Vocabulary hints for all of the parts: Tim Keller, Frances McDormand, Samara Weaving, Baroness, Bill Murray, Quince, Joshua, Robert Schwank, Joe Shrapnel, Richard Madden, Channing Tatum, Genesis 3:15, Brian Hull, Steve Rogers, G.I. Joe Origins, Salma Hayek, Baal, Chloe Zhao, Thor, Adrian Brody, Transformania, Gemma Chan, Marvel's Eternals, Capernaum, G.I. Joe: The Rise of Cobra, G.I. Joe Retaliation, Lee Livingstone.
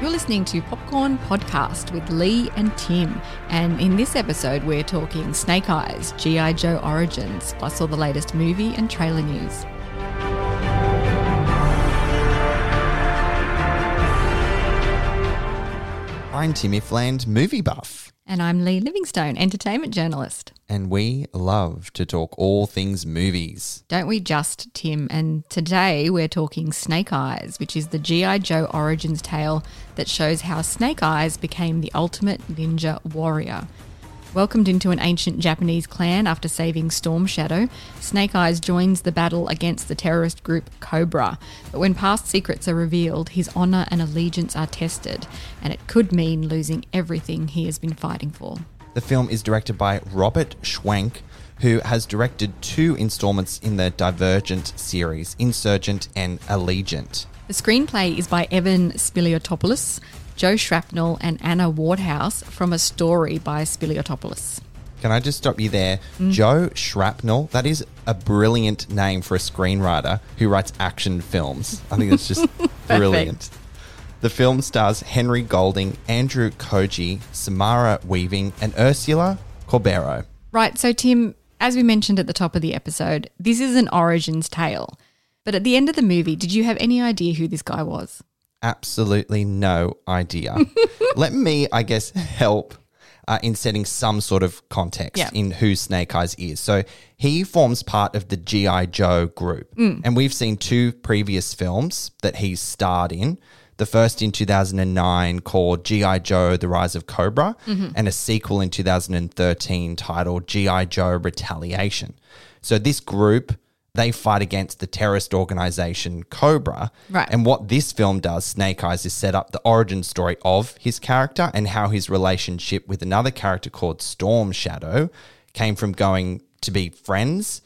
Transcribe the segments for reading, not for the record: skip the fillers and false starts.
You're listening to Popcorn Podcast with Lee and Tim, and in this episode we're talking Snake Eyes, G.I. Joe Origins, plus all the latest movie and trailer news. I'm Timmy Fland, movie buff. And I'm Lee Livingstone, entertainment journalist. And we love to talk all things movies. Don't we just, Tim? And today we're talking Snake Eyes, which is the G.I. Joe Origins tale that shows how Snake Eyes became the ultimate ninja warrior. Welcomed into an ancient Japanese clan after saving Storm Shadow, Snake Eyes joins the battle against the terrorist group Cobra. But when past secrets are revealed, his honour and allegiance are tested, and it could mean losing everything he has been fighting for. The film is directed by Robert Schwank, who has directed two installments in the Divergent series, Insurgent and Allegiant. The screenplay is by Evan Spiliotopoulos, Joe Shrapnel and Anna Wardhouse, from a story by Spiliotopoulos. Can I just stop you there? Mm. Joe Shrapnel, that is a brilliant name for a screenwriter who writes action films. I think that's just brilliant. The film stars Henry Golding, Andrew Koji, Samara Weaving and Ursula Corbero. Right, so Tim, as we mentioned at the top of the episode, this is an origins tale. But at the end of the movie, did you have any idea who this guy was? Absolutely no idea. Let me, I guess, help in setting some sort of context in who Snake Eyes is. So he forms part of the G.I. Joe group. Mm. And we've seen two previous films that he starred in. The first in 2009 called G.I. Joe: The Rise of Cobra, and a sequel in 2013 titled G.I. Joe Retaliation. So this group, they fight against the terrorist organisation Cobra. Right. And what this film does, Snake Eyes, is set up the origin story of his character and how his relationship with another character called Storm Shadow came from going to be friends,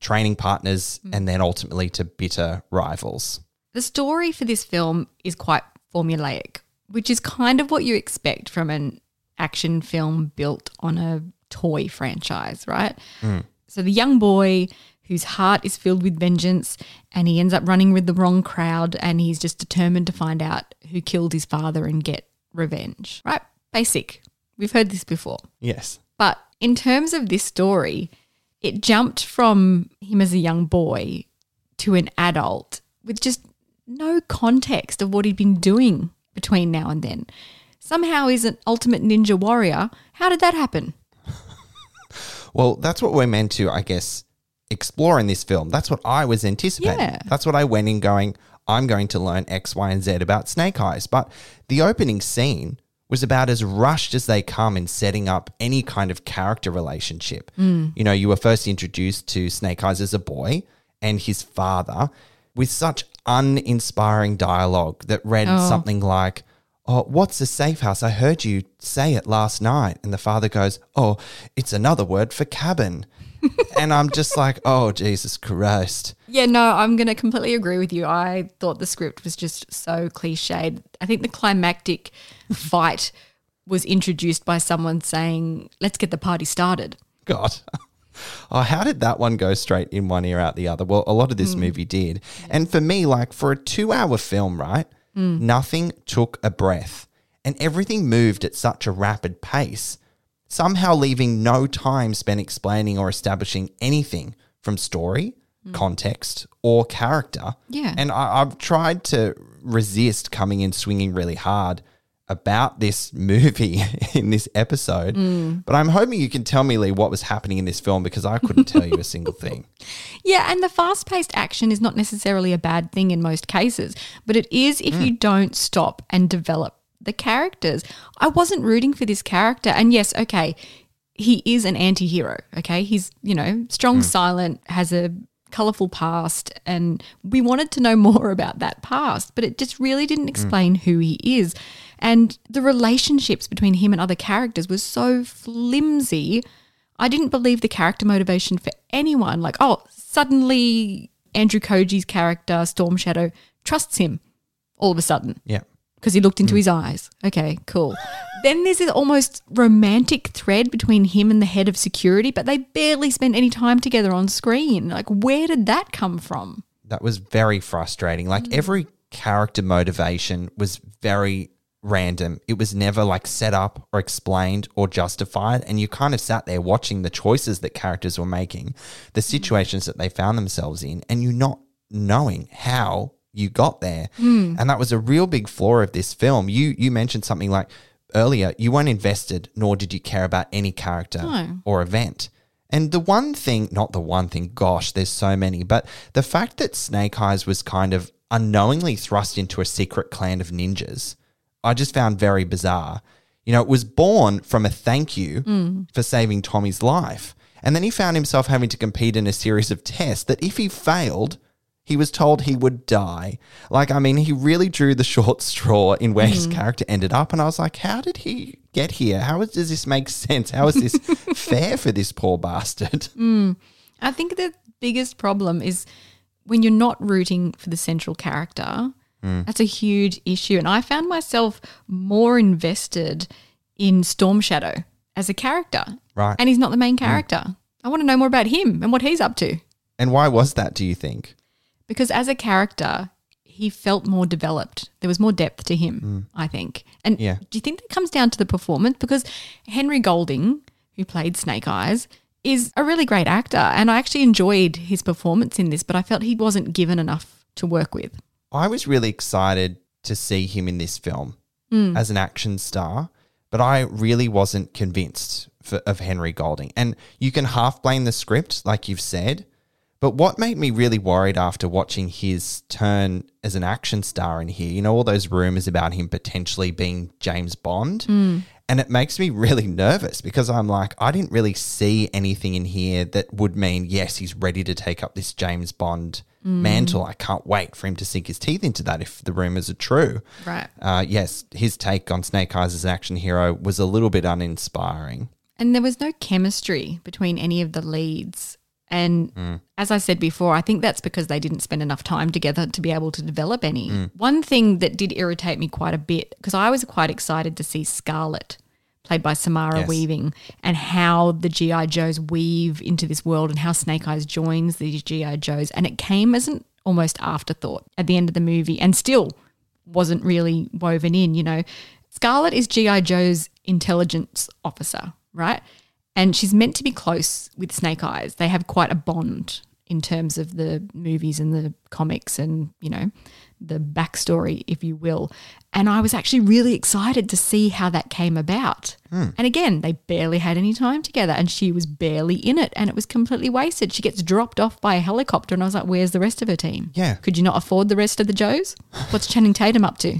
training partners, and then ultimately to bitter rivals. The story for this film is quite formulaic, which is kind of what you expect from an action film built on a toy franchise, right? Mm. So the young boy whose heart is filled with vengeance, and he ends up running with the wrong crowd, and he's just determined to find out who killed his father and get revenge, right? Basic. We've heard this before. Yes. But in terms of this story, it jumped from him as a young boy to an adult with just no context of what he'd been doing between now and then. somehow is an ultimate ninja warrior. How did that happen? Well, that's what we're meant to, I guess, explore in this film. That's what I was anticipating. Yeah. That's what I went in going, I'm going to learn X, Y, and Z about Snake Eyes. But the opening scene was about as rushed as they come in setting up any kind of character relationship. Mm. You know, you were first introduced to Snake Eyes as a boy and his father with such uninspiring dialogue that read something like, "Oh, what's a safe house? I heard you say it last night." And the father goes, "Oh, it's another word for cabin." And I'm just like, oh, Jesus Christ. Yeah, no, I'm going to completely agree with you. I thought the script was just so cliched. I think the climactic fight was introduced by someone saying, "Let's get the party started." God. Oh, how did that one go straight in one ear out the other? Well, a lot of this movie did. Yes. And for me, like for a 2-hour film, right, nothing took a breath and everything moved at such a rapid pace, somehow leaving no time spent explaining or establishing anything from story, context, or character. Yeah. And I've tried to resist coming in swinging really hard about this movie in this episode, but I'm hoping you can tell me, Lee, what was happening in this film, because I couldn't tell you a single thing. Yeah, and the fast-paced action is not necessarily a bad thing in most cases, but it is if you don't stop and develop the characters. I wasn't rooting for this character, and yes, okay, he is an anti-hero, okay? He's, you know, strong, silent, has a colourful past, and we wanted to know more about that past, but it just really didn't explain who he is. And the relationships between him and other characters was so flimsy. I didn't believe the character motivation for anyone. Like, oh, suddenly Andrew Koji's character, Storm Shadow, trusts him all of a sudden. Yeah. Because he looked into his eyes. Okay, cool. Then there's this almost romantic thread between him and the head of security, but they barely spent any time together on screen. Like, where did that come from? That was very frustrating. Like, every character motivation was very random. It was never, like, set up or explained or justified, and you kind of sat there watching the choices that characters were making, the situations that they found themselves in, and you not knowing how you got there. And that was a real big flaw of this film. You mentioned something like earlier, you weren't invested nor did you care about any character or event. And the one thing, not the one thing, gosh, there's so many, but the fact that Snake Eyes was kind of unknowingly thrust into a secret clan of ninjas, I just found very bizarre. You know, it was born from a thank you for saving Tommy's life. And then he found himself having to compete in a series of tests that if he failed, he was told he would die. Like, I mean, he really drew the short straw in where his character ended up. And I was like, how did he get here? How does this make sense? How is this fair for this poor bastard? I think the biggest problem is when you're not rooting for the central character, that's a huge issue. And I found myself more invested in Storm Shadow as a character. Right. And he's not the main character. I want to know more about him and what he's up to. And why was that, do you think? Because as a character, he felt more developed. There was more depth to him, I think. And do you think that comes down to the performance? Because Henry Golding, who played Snake Eyes, is a really great actor, and I actually enjoyed his performance in this, but I felt he wasn't given enough to work with. I was really excited to see him in this film as an action star, but I really wasn't convinced of Henry Golding. And you can half blame the script, like you've said. But what made me really worried after watching his turn as an action star in here, you know, all those rumors about him potentially being James Bond, and it makes me really nervous because I'm like, I didn't really see anything in here that would mean, yes, he's ready to take up this James Bond mantle. I can't wait for him to sink his teeth into that if the rumors are true. Right. Yes, his take on Snake Eyes as an action hero was a little bit uninspiring. And there was no chemistry between any of the leads. And as I said before, I think that's because they didn't spend enough time together to be able to develop any. One thing that did irritate me quite a bit, because I was quite excited to see Scarlet, played by Samara Weaving, and how the G.I. Joes weave into this world and how Snake Eyes joins the G.I. Joes. And it came as an almost afterthought at the end of the movie and still wasn't really woven in, you know. Scarlet is G.I. Joe's intelligence officer, right? And she's meant to be close with Snake Eyes. They have quite a bond in terms of the movies and the comics and, you know, the backstory, if you will. And I was actually really excited to see how that came about. Mm. And again, they barely had any time together and she was barely in it and it was completely wasted. She gets dropped off by a helicopter and I was like, where's the rest of her team? Yeah. Could you not afford the rest of the Joes? What's Channing Tatum up to?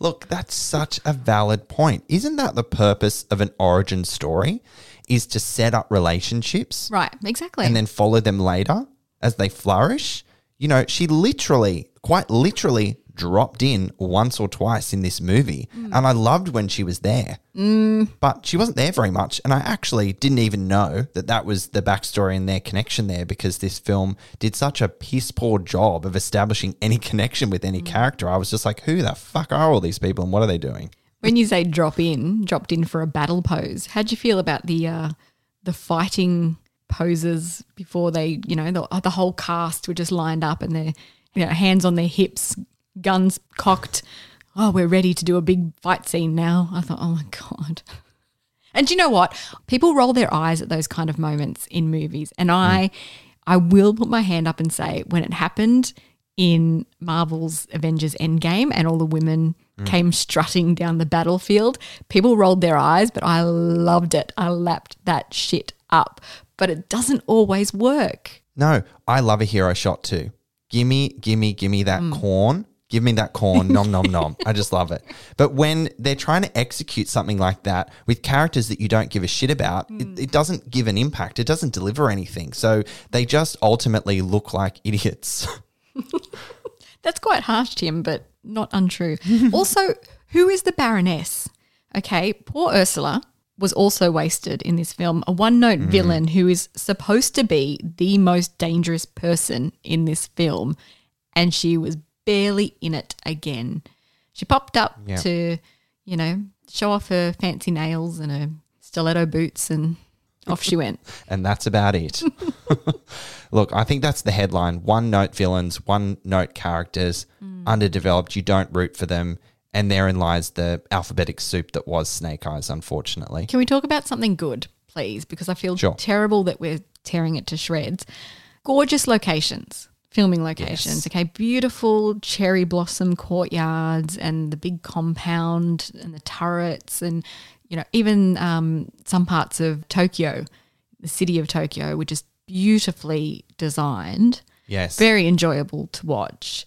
Look, that's such a valid point. Isn't that the purpose of an origin story, is to set up relationships? Right, exactly. And then follow them later as they flourish. You know, she literally, quite literally dropped in once or twice in this movie and I loved when she was there. Mm. But she wasn't there very much and I actually didn't even know that that was the backstory and their connection there, because this film did such a piss-poor job of establishing any connection with any character. I was just like, who the fuck are all these people and what are they doing? When you say dropped in for a battle pose, how'd you feel about the fighting poses before they, you know, the whole cast were just lined up and their, you know, hands on their hips, guns cocked. Oh, we're ready to do a big fight scene now. I thought, oh, my God. And do you know what? People roll their eyes at those kind of moments in movies, and I will put my hand up and say, when it happened in Marvel's Avengers Endgame and all the women came strutting down the battlefield, people rolled their eyes, but I loved it. I lapped that shit up. But it doesn't always work. No, I love a hero shot too. Gimme that corn. Give me that corn, nom, nom, nom. I just love it. But when they're trying to execute something like that with characters that you don't give a shit about, it doesn't give an impact. It doesn't deliver anything. So they just ultimately look like idiots. That's quite harsh, Tim, but not untrue. Also, who is the Baroness? Okay, poor Ursula was also wasted in this film. A one-note villain who is supposed to be the most dangerous person in this film, and she was barely in it again. She popped up to, you know, show off her fancy nails and her stiletto boots and off she went. And that's about it. Look, I think that's the headline. One-note villains, one-note characters, underdeveloped, you don't root for them, and therein lies the alphabetic soup that was Snake Eyes, unfortunately. Can we talk about something good, please? Because I feel terrible that we're tearing it to shreds. Gorgeous locations. Filming locations, okay, beautiful cherry blossom courtyards and the big compound and the turrets and, you know, even some parts of Tokyo, the city of Tokyo, were just beautifully designed. Yes. Very enjoyable to watch.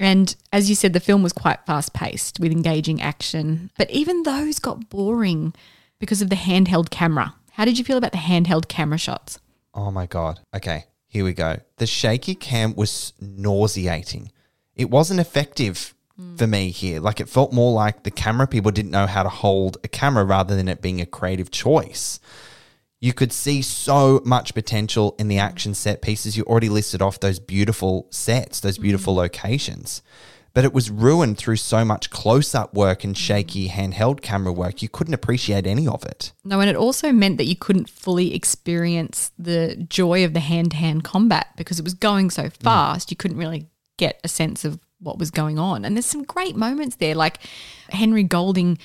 And as you said, the film was quite fast-paced with engaging action, but even those got boring because of the handheld camera. How did you feel about the handheld camera shots? Oh, my God. Okay. Here we go. The shaky cam was nauseating. It wasn't effective for me here. Like, it felt more like the camera people didn't know how to hold a camera rather than it being a creative choice. You could see so much potential in the action set pieces. You already listed off those beautiful sets, those beautiful locations. But it was ruined through so much close-up work and shaky handheld camera work. You couldn't appreciate any of it. No, and it also meant that you couldn't fully experience the joy of the hand-to-hand combat because it was going so fast, you couldn't really get a sense of what was going on. And there's some great moments there, like Henry Golding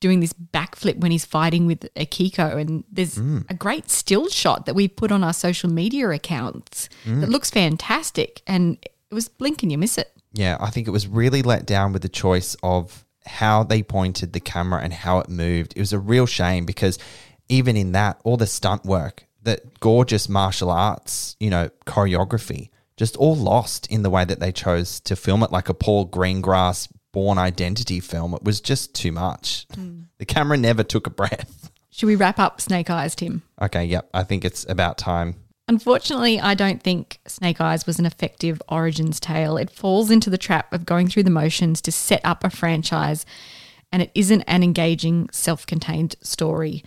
doing this backflip when he's fighting with Akiko, and there's a great still shot that we put on our social media accounts that looks fantastic, and it was blink and you miss it. Yeah, I think it was really let down with the choice of how they pointed the camera and how it moved. It was a real shame because even in that, all the stunt work, that gorgeous martial arts, you know, choreography, just all lost in the way that they chose to film it, like a Paul Greengrass Born Identity film. It was just too much. Mm. The camera never took a breath. Should we wrap up Snake Eyes, Tim? Okay, yep. I think it's about time. Unfortunately, I don't think Snake Eyes was an effective origins tale. It falls into the trap of going through the motions to set up a franchise, and it isn't an engaging, self-contained story.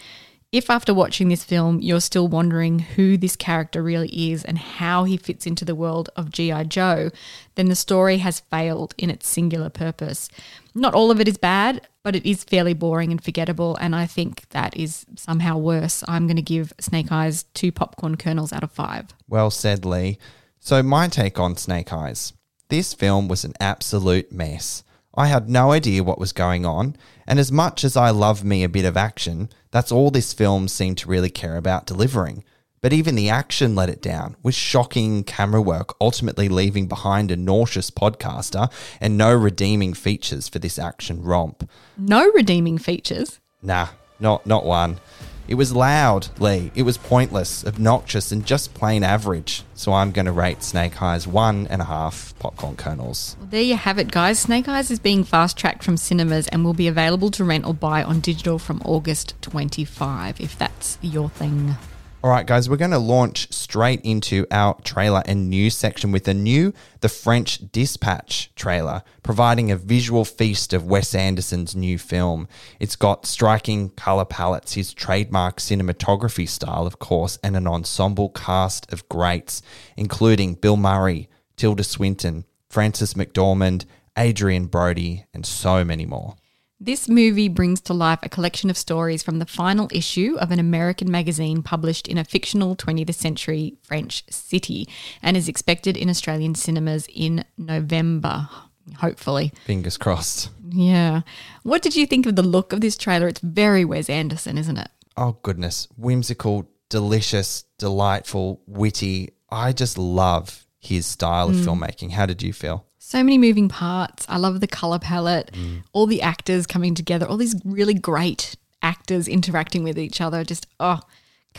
If after watching this film you're still wondering who this character really is and how he fits into the world of G.I. Joe, then the story has failed in its singular purpose. Not all of it is bad, but it is fairly boring and forgettable, and I think that is somehow worse. I'm going to give Snake Eyes 2 popcorn kernels out of 5. Well said, Lee. So my take on Snake Eyes. This film was an absolute mess. I had no idea what was going on, and as much as I love me a bit of action, that's all this film seemed to really care about delivering. But even the action let it down, with shocking camera work ultimately leaving behind a nauseous podcaster and no redeeming features for this action romp. No redeeming features? Nah, not one. It was loud, Lee. It was pointless, obnoxious, and just plain average. So I'm going to rate Snake Eyes 1.5 popcorn kernels. Well, there you have it, guys. Snake Eyes is being fast-tracked from cinemas and will be available to rent or buy on digital from August 25, if that's your thing. All right, guys, we're going to launch straight into our trailer and news section with The French Dispatch trailer, providing a visual feast of Wes Anderson's new film. It's got striking colour palettes, his trademark cinematography style, of course, and an ensemble cast of greats, including Bill Murray, Tilda Swinton, Frances McDormand, Adrian Brody, and so many more. This movie brings to life a collection of stories from the final issue of an American magazine published in a fictional 20th century French city and is expected in Australian cinemas in November, hopefully. Fingers crossed. Yeah. What did you think of the look of this trailer? It's very Wes Anderson, isn't it? Oh, goodness. Whimsical, delicious, delightful, witty. I just love his style of filmmaking. How did you feel? So many moving parts. I love the colour palette, all the actors coming together, all these really great actors interacting with each other. Just, can't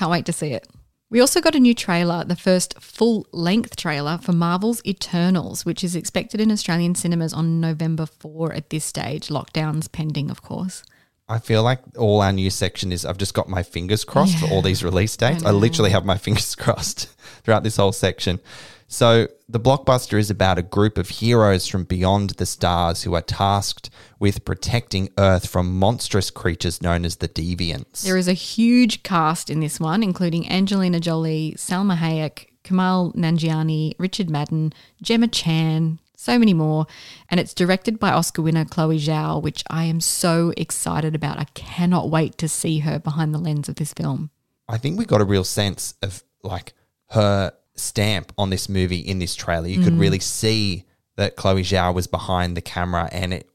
wait to see it. We also got a new trailer, the first full-length trailer for Marvel's Eternals, which is expected in Australian cinemas on November 4 at this stage, lockdowns pending, of course. I feel like all our news section is I've just got my fingers crossed for all these release dates. I literally have my fingers crossed throughout this whole section. So the blockbuster is about a group of heroes from beyond the stars who are tasked with protecting Earth from monstrous creatures known as the Deviants. There is a huge cast in this one, including Angelina Jolie, Salma Hayek, Kumail Nanjiani, Richard Madden, Gemma Chan, so many more. And it's directed by Oscar winner Chloe Zhao, which I am so excited about. I cannot wait to see her behind the lens of this film. I think we got a real sense of like her stamp on this movie in this trailer. You could really see that Chloe Zhao was behind the camera and it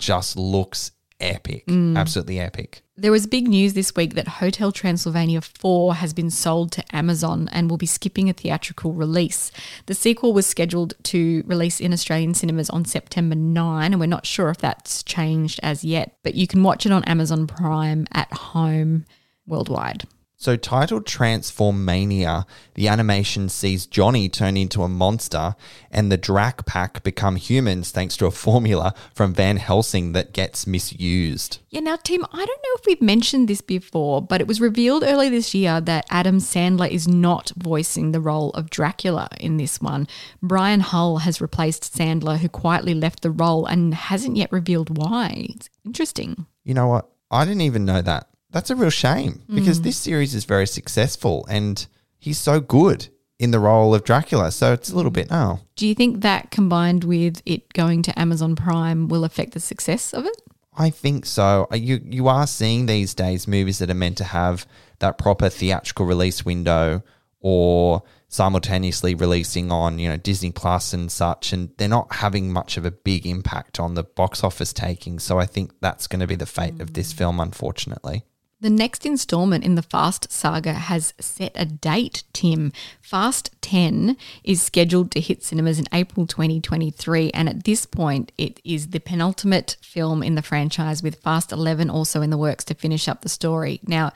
just looks epic, absolutely epic. There was big news this week that Hotel Transylvania 4 has been sold to Amazon and will be skipping a theatrical release. The sequel was scheduled to release in Australian cinemas on September 9 and we're not sure if that's changed as yet, but you can watch it on Amazon Prime at home worldwide. So titled Transformania, the animation sees Johnny turn into a monster and the Drac Pack become humans thanks to a formula from Van Helsing that gets misused. Yeah, now, Tim, I don't know if we've mentioned this before, but it was revealed earlier this year that Adam Sandler is not voicing the role of Dracula in this one. Brian Hull has replaced Sandler, who quietly left the role and hasn't yet revealed why. It's interesting. You know what? I didn't even know that. That's a real shame because this series is very successful and he's so good in the role of Dracula. So it's a little bit now. Do you think that combined with it going to Amazon Prime will affect the success of it? I think so. You are seeing these days movies that are meant to have that proper theatrical release window or simultaneously releasing on, Disney Plus and such, and they're not having much of a big impact on the box office taking. So I think that's going to be the fate of this film, unfortunately. The next installment in the Fast saga has set a date, Tim. Fast 10 is scheduled to hit cinemas in April 2023, and at this point it is the penultimate film in the franchise, with Fast 11 also in the works to finish up the story. Now,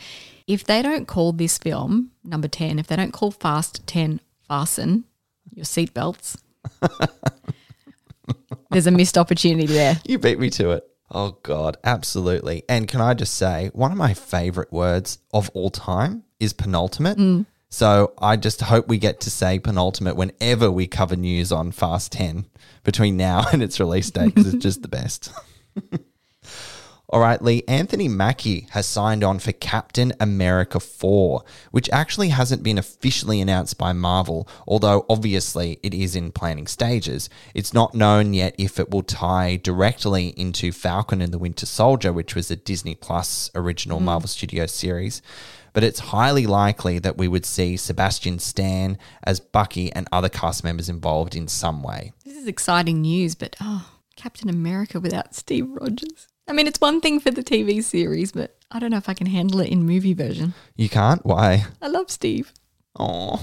if they don't call this film, number 10, if they don't call Fast 10, fasten your seatbelts, there's a missed opportunity there. You beat me to it. Oh, God, absolutely. And can I just say, one of my favourite words of all time is penultimate. So I just hope we get to say penultimate whenever we cover news on Fast 10 between now and its release date because it's just the best. All right, Lee, Anthony Mackie has signed on for Captain America 4, which actually hasn't been officially announced by Marvel, although obviously it is in planning stages. It's not known yet if it will tie directly into Falcon and the Winter Soldier, which was a Disney Plus original Marvel Studios series, but it's highly likely that we would see Sebastian Stan as Bucky and other cast members involved in some way. This is exciting news, but Captain America without Steve Rogers. I mean, it's one thing for the TV series, but I don't know if I can handle it in movie version. You can't? Why? I love Steve. Oh,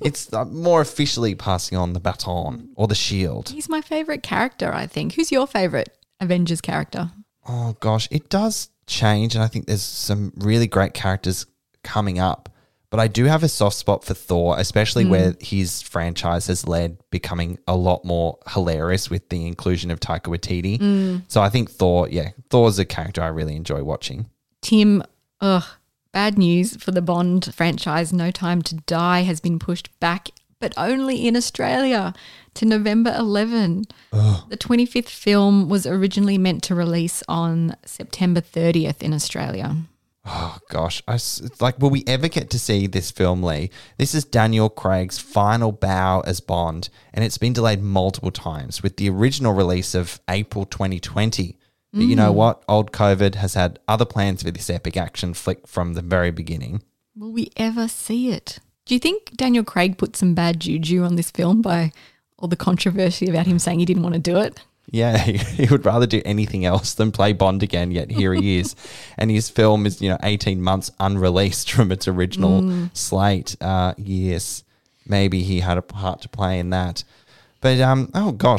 it's more officially passing on the baton or the shield. He's my favourite character, I think. Who's your favourite Avengers character? Oh, gosh, it does change, and I think there's some really great characters coming up. But I do have a soft spot for Thor, especially where his franchise has led becoming a lot more hilarious with the inclusion of Taika Waititi. So I think Thor's a character I really enjoy watching. Tim, bad news for the Bond franchise. No Time to Die has been pushed back, but only in Australia, to November 11. Ugh. The 25th film was originally meant to release on September 30th in Australia. Oh, gosh. Will we ever get to see this film, Lee? This is Daniel Craig's final bow as Bond, and it's been delayed multiple times with the original release of April 2020. But you know what? Old COVID has had other plans for this epic action flick from the very beginning. Will we ever see it? Do you think Daniel Craig put some bad juju on this film by all the controversy about him saying he didn't want to do it? Yeah, he would rather do anything else than play Bond again, yet here he is. And his film is, 18 months unreleased from its original slate. Yes, maybe he had a part to play in that. But, that's a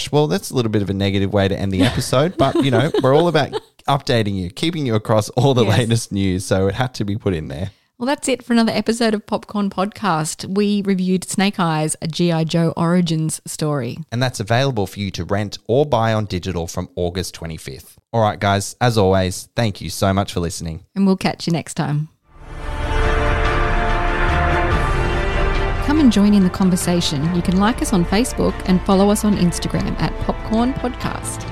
little bit of a negative way to end the episode. But, we're all about updating you, keeping you across all the latest news. So it had to be put in there. Well, that's it for another episode of Popcorn Podcast. We reviewed Snake Eyes, a G.I. Joe Origins story. And that's available for you to rent or buy on digital from August 25th. All right, guys, as always, thank you so much for listening. And we'll catch you next time. Come and join in the conversation. You can like us on Facebook and follow us on Instagram at Popcorn Podcast.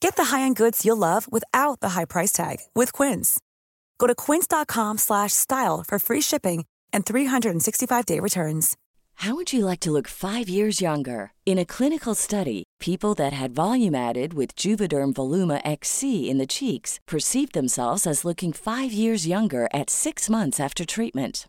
Get the high-end goods you'll love without the high price tag with Quince. Go to quince.com/style for free shipping and 365-day returns. How would you like to look 5 years younger? In a clinical study, people that had volume added with Juvederm Voluma XC in the cheeks perceived themselves as looking 5 years younger at 6 months after treatment.